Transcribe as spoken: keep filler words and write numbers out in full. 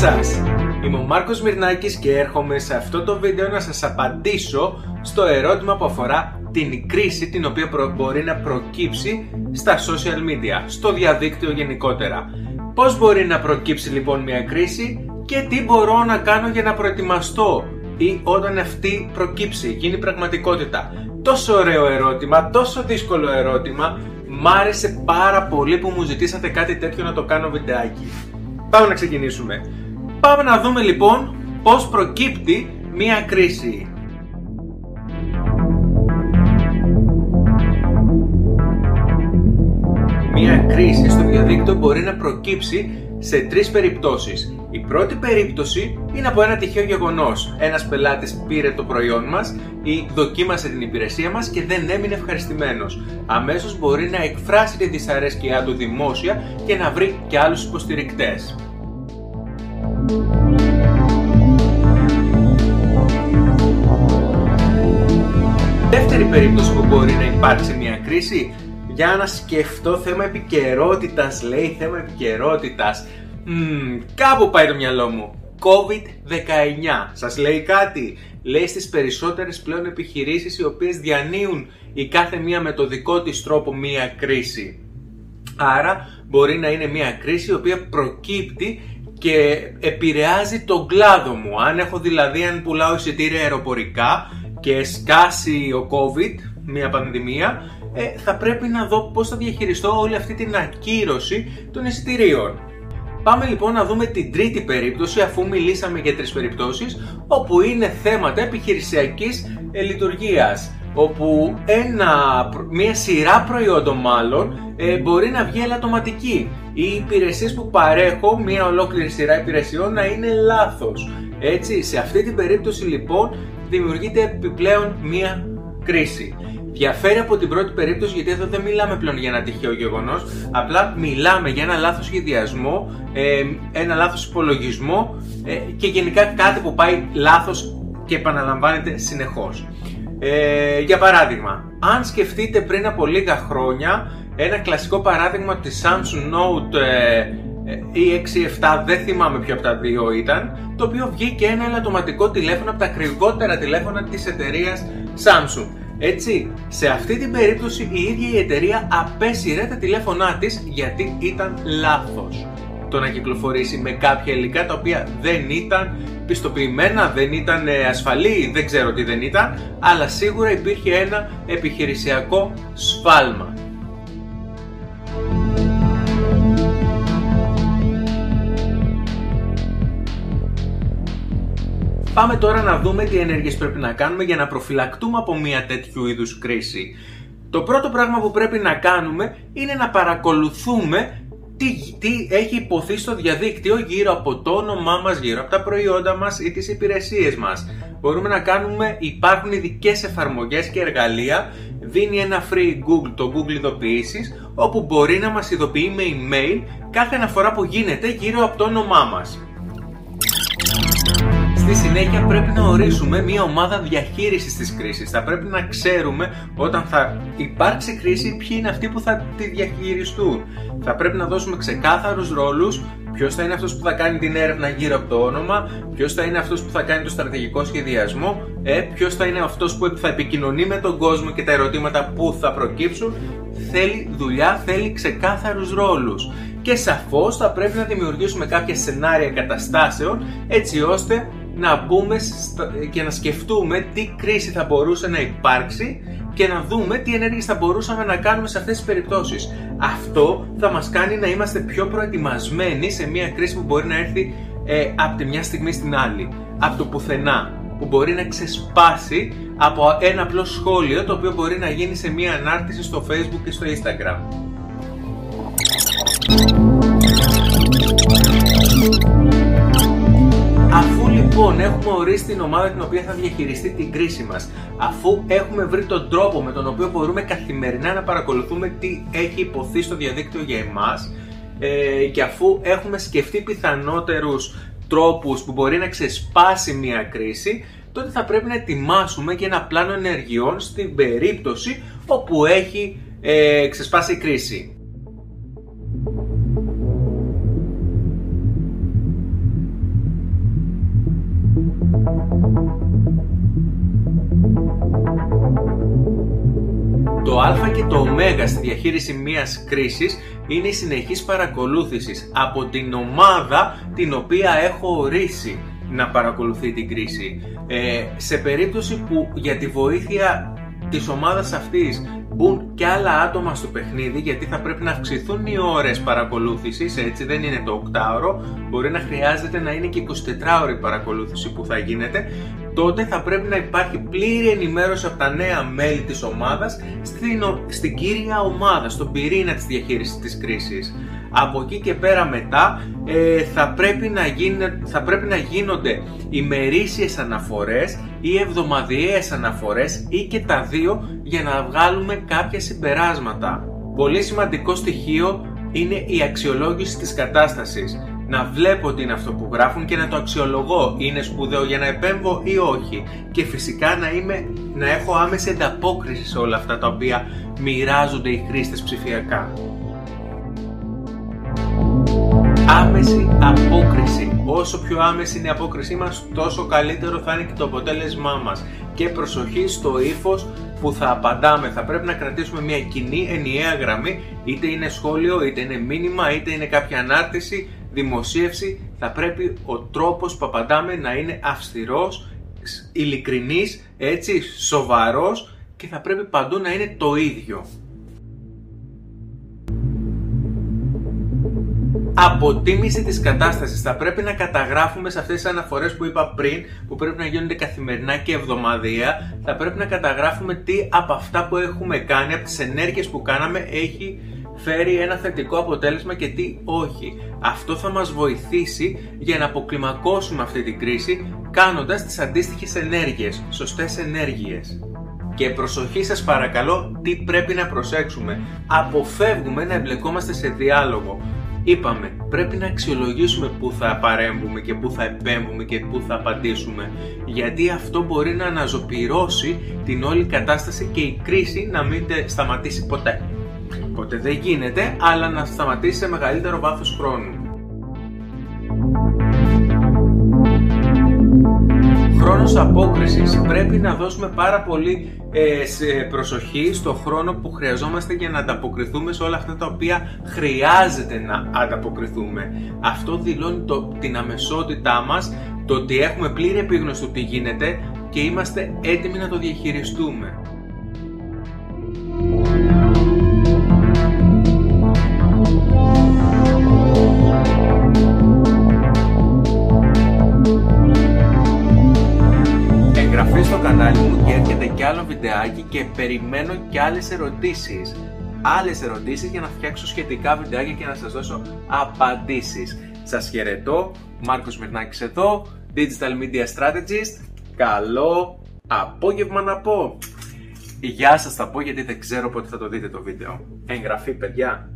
σας! Είμαι ο Μάρκος Σμυρνάκης και έρχομαι σε αυτό το βίντεο να σας απαντήσω στο ερώτημα που αφορά την κρίση την οποία προ... μπορεί να προκύψει στα social media, στο διαδίκτυο γενικότερα. Πώς μπορεί να προκύψει λοιπόν μια κρίση και τι μπορώ να κάνω για να προετοιμαστώ ή όταν αυτή προκύψει, γίνει πραγματικότητα. Τόσο ωραίο ερώτημα, τόσο δύσκολο ερώτημα. Μ' άρεσε πάρα πολύ που μου ζητήσατε κάτι τέτοιο να το κάνω βιντεάκι. Πάμε να ξεκινήσουμε. Πάμε να δούμε λοιπόν πώς προκύπτει μία κρίση. Μία κρίση στο διαδίκτυο μπορεί να προκύψει σε τρεις περιπτώσεις. Η πρώτη περίπτωση είναι από ένα τυχαίο γεγονός. Ένας πελάτης πήρε το προϊόν μας ή δοκίμασε την υπηρεσία μας και δεν έμεινε ευχαριστημένος. Αμέσως μπορεί να εκφράσει τη δυσαρέσκειά του δημόσια και να βρει και άλλους υποστηρικτές. Δεύτερη περίπτωση που μπορεί να υπάρξει μια κρίση, για να σκεφτώ, θέμα επικαιρότητας, λέει, θέμα επικαιρότητας. Μμμ, κάπου πάει το μυαλό μου. κόβιντ δεκαεννιά, σας λέει κάτι? Λέει στις περισσότερες πλέον επιχειρήσεις οι οποίες διανύουν η κάθε μία με το δικό της τρόπο μία κρίση. Άρα μπορεί να είναι μία κρίση η οποία προκύπτει και επηρεάζει τον κλάδο μου. Αν έχω δηλαδή, αν πουλάω εισιτήρια αεροπορικά και σκάσει ο COVID, μία πανδημία, ε, θα πρέπει να δω πώς θα διαχειριστώ όλη αυτή την ακύρωση των εισιτηρίων. Πάμε λοιπόν να δούμε την τρίτη περίπτωση, αφού μιλήσαμε για τρεις περιπτώσεις, όπου είναι θέματα επιχειρησιακής λειτουργίας, όπου ένα, μια σειρά προϊόντων μάλλον ε, μπορεί να βγει ελαττωματική, ή οι υπηρεσίες που παρέχω, μια ολόκληρη σειρά υπηρεσιών, να είναι λάθος. Έτσι, σε αυτή την περίπτωση λοιπόν δημιουργείται επιπλέον μια κρίση. Διαφέρει από την πρώτη περίπτωση, γιατί εδώ δεν μιλάμε πλέον για ένα τυχαίο γεγονός, απλά μιλάμε για ένα λάθος σχεδιασμό, ε, ένα λάθος υπολογισμό ε, και γενικά κάτι που πάει λάθος και επαναλαμβάνεται συνεχώς. Ε, για παράδειγμα, αν σκεφτείτε πριν από λίγα χρόνια, ένα κλασικό παράδειγμα της Samsung Note ή ε, έξι επτά, δεν θυμάμαι ποιο από τα δύο ήταν, το οποίο βγήκε ένα ελαττωματικό τηλέφωνο από τα ακριβότερα τηλέφωνα της εταιρείας Samsung. Έτσι, σε αυτή την περίπτωση η ίδια η εταιρεία απέσυρε τα τηλέφωνά της γιατί ήταν λάθος το να κυκλοφορήσει με κάποια υλικά τα οποία δεν ήταν πιστοποιημένα, δεν ήταν ασφαλή, δεν ξέρω τι δεν ήταν, αλλά σίγουρα υπήρχε ένα επιχειρησιακό σφάλμα. Πάμε τώρα να δούμε τι ενέργειες πρέπει να κάνουμε για να προφυλακτούμε από μια τέτοιου είδους κρίση. Το πρώτο πράγμα που πρέπει να κάνουμε είναι να παρακολουθούμε τι, τι έχει υποθεί στο διαδίκτυο γύρω από το όνομά μας, γύρω από τα προϊόντα μας ή τις υπηρεσίες μας. Μπορούμε να κάνουμε, υπάρχουν ειδικές εφαρμογές και εργαλεία, δίνει ένα free Google, το Google Ειδοποιήσεις, όπου μπορεί να μας ειδοποιεί με email κάθε αναφορά που γίνεται γύρω από το όνομά μας. Στη συνέχεια πρέπει να ορίσουμε μια ομάδα διαχείρισης της κρίσης. Θα πρέπει να ξέρουμε όταν θα υπάρξει κρίση ποιοι είναι αυτοί που θα τη διαχειριστούν. Θα πρέπει να δώσουμε ξεκάθαρους ρόλους, ποιος θα είναι αυτός που θα κάνει την έρευνα γύρω από το όνομα, ποιος θα είναι αυτός που θα κάνει το στρατηγικό σχεδιασμό, ε, ποιος θα είναι αυτός που θα επικοινωνεί με τον κόσμο και τα ερωτήματα που θα προκύψουν. Θέλει δουλειά, θέλει ξεκάθαρους ρόλους. Και σαφώς θα πρέπει να δημιουργήσουμε κάποια σενάρια καταστάσεων έτσι ώστε να μπούμε και να σκεφτούμε τι κρίση θα μπορούσε να υπάρξει και να δούμε τι ενέργειες θα μπορούσαμε να κάνουμε σε αυτές τις περιπτώσεις. Αυτό θα μας κάνει να είμαστε πιο προετοιμασμένοι σε μια κρίση που μπορεί να έρθει ε, από τη μια στιγμή στην άλλη, από το πουθενά, που μπορεί να ξεσπάσει από ένα απλό σχόλιο το οποίο μπορεί να γίνει σε μια ανάρτηση στο Facebook και στο Instagram. Αφού λοιπόν έχουμε ορίσει την ομάδα την οποία θα διαχειριστεί την κρίση μας, αφού έχουμε βρει τον τρόπο με τον οποίο μπορούμε καθημερινά να παρακολουθούμε τι έχει υποθεί στο διαδίκτυο για εμάς ε, και αφού έχουμε σκεφτεί πιθανότερους τρόπους που μπορεί να ξεσπάσει μια κρίση, τότε θα πρέπει να ετοιμάσουμε και ένα πλάνο ενεργειών στην περίπτωση όπου έχει ε, ξεσπάσει η κρίση. Το α και το ω στη διαχείριση μιας κρίσης είναι η συνεχής παρακολούθηση από την ομάδα την οποία έχω ορίσει να παρακολουθεί την κρίση. Ε, σε περίπτωση που για τη βοήθεια της ομάδας αυτής μπουν και άλλα άτομα στο παιχνίδι, γιατί θα πρέπει να αυξηθούν οι ώρες παρακολούθησης, έτσι δεν είναι το οκτάωρο, μπορεί να χρειάζεται να είναι και εικοσιτετράωρη παρακολούθηση που θα γίνεται, τότε θα πρέπει να υπάρχει πλήρη ενημέρωση από τα νέα μέλη της ομάδας στην, στην κύρια ομάδα, στον πυρήνα της διαχείρισης της κρίσης. Από εκεί και πέρα μετά ε, θα, πρέπει να γίνε, θα πρέπει να γίνονται ημερήσιες αναφορές ή εβδομαδιαίες αναφορές ή και τα δύο για να βγάλουμε κάποια συμπεράσματα. Πολύ σημαντικό στοιχείο είναι η αξιολόγηση της κατάστασης. Να βλέπω τι είναι αυτό που γράφουν και να το αξιολογώ. Είναι σπουδαίο για να επέμβω ή όχι. Και φυσικά να, είμαι, να έχω άμεση ανταπόκριση σε όλα αυτά τα οποία μοιράζονται οι χρήστες ψηφιακά. Άμεση απόκριση. Όσο πιο άμεση είναι η απόκρισή μας, τόσο καλύτερο θα είναι και το αποτέλεσμά μας. Και προσοχή στο ύφος που θα απαντάμε. Θα πρέπει να κρατήσουμε μια κοινή ενιαία γραμμή, είτε είναι σχόλιο, είτε είναι μήνυμα, είτε είναι κάποια ανάρτηση, δημοσίευση. Θα πρέπει ο τρόπος που απαντάμε να είναι αυστηρός, ειλικρινής, έτσι, σοβαρός και θα πρέπει παντού να είναι το ίδιο. Αποτίμηση της κατάστασης. Θα πρέπει να καταγράφουμε σε αυτές τις αναφορές που είπα πριν, που πρέπει να γίνονται καθημερινά και εβδομαδιαία, θα πρέπει να καταγράφουμε τι από αυτά που έχουμε κάνει, από τις ενέργειες που κάναμε, έχει φέρει ένα θετικό αποτέλεσμα και τι όχι. Αυτό θα μας βοηθήσει για να αποκλιμακώσουμε αυτή την κρίση, κάνοντας τις αντίστοιχες ενέργειες, σωστές ενέργειες. Και προσοχή σας παρακαλώ, τι πρέπει να προσέξουμε. Αποφεύγουμε να εμπλεκόμαστε σε διάλογο. Είπαμε, πρέπει να αξιολογήσουμε πού θα παρέμβουμε και πού θα επέμβουμε και πού θα απαντήσουμε, γιατί αυτό μπορεί να αναζωπυρώσει την όλη κατάσταση και η κρίση να μην σταματήσει ποτέ. Ποτέ δεν γίνεται, αλλά να σταματήσει σε μεγαλύτερο βάθος χρόνου. Χρόνος απόκρισης. Πρέπει να δώσουμε πάρα πολύ ε, σε προσοχή στο χρόνο που χρειαζόμαστε για να ανταποκριθούμε σε όλα αυτά τα οποία χρειάζεται να ανταποκριθούμε. Αυτό δηλώνει το, την αμεσότητά μας, το ότι έχουμε πλήρη επίγνωση του τι γίνεται και είμαστε έτοιμοι να το διαχειριστούμε. Και περιμένω και άλλες ερωτήσεις. Άλλες ερωτήσεις για να φτιάξω σχετικά βιντεάκια και να σας δώσω απαντήσεις. Σας χαιρετώ, Μάρκος Σμυρνάκης εδώ, Digital Media Strategist. Καλό απόγευμα να πω. Γεια σας θα πω γιατί δεν ξέρω πότε θα το δείτε το βίντεο. Εγγραφή παιδιά.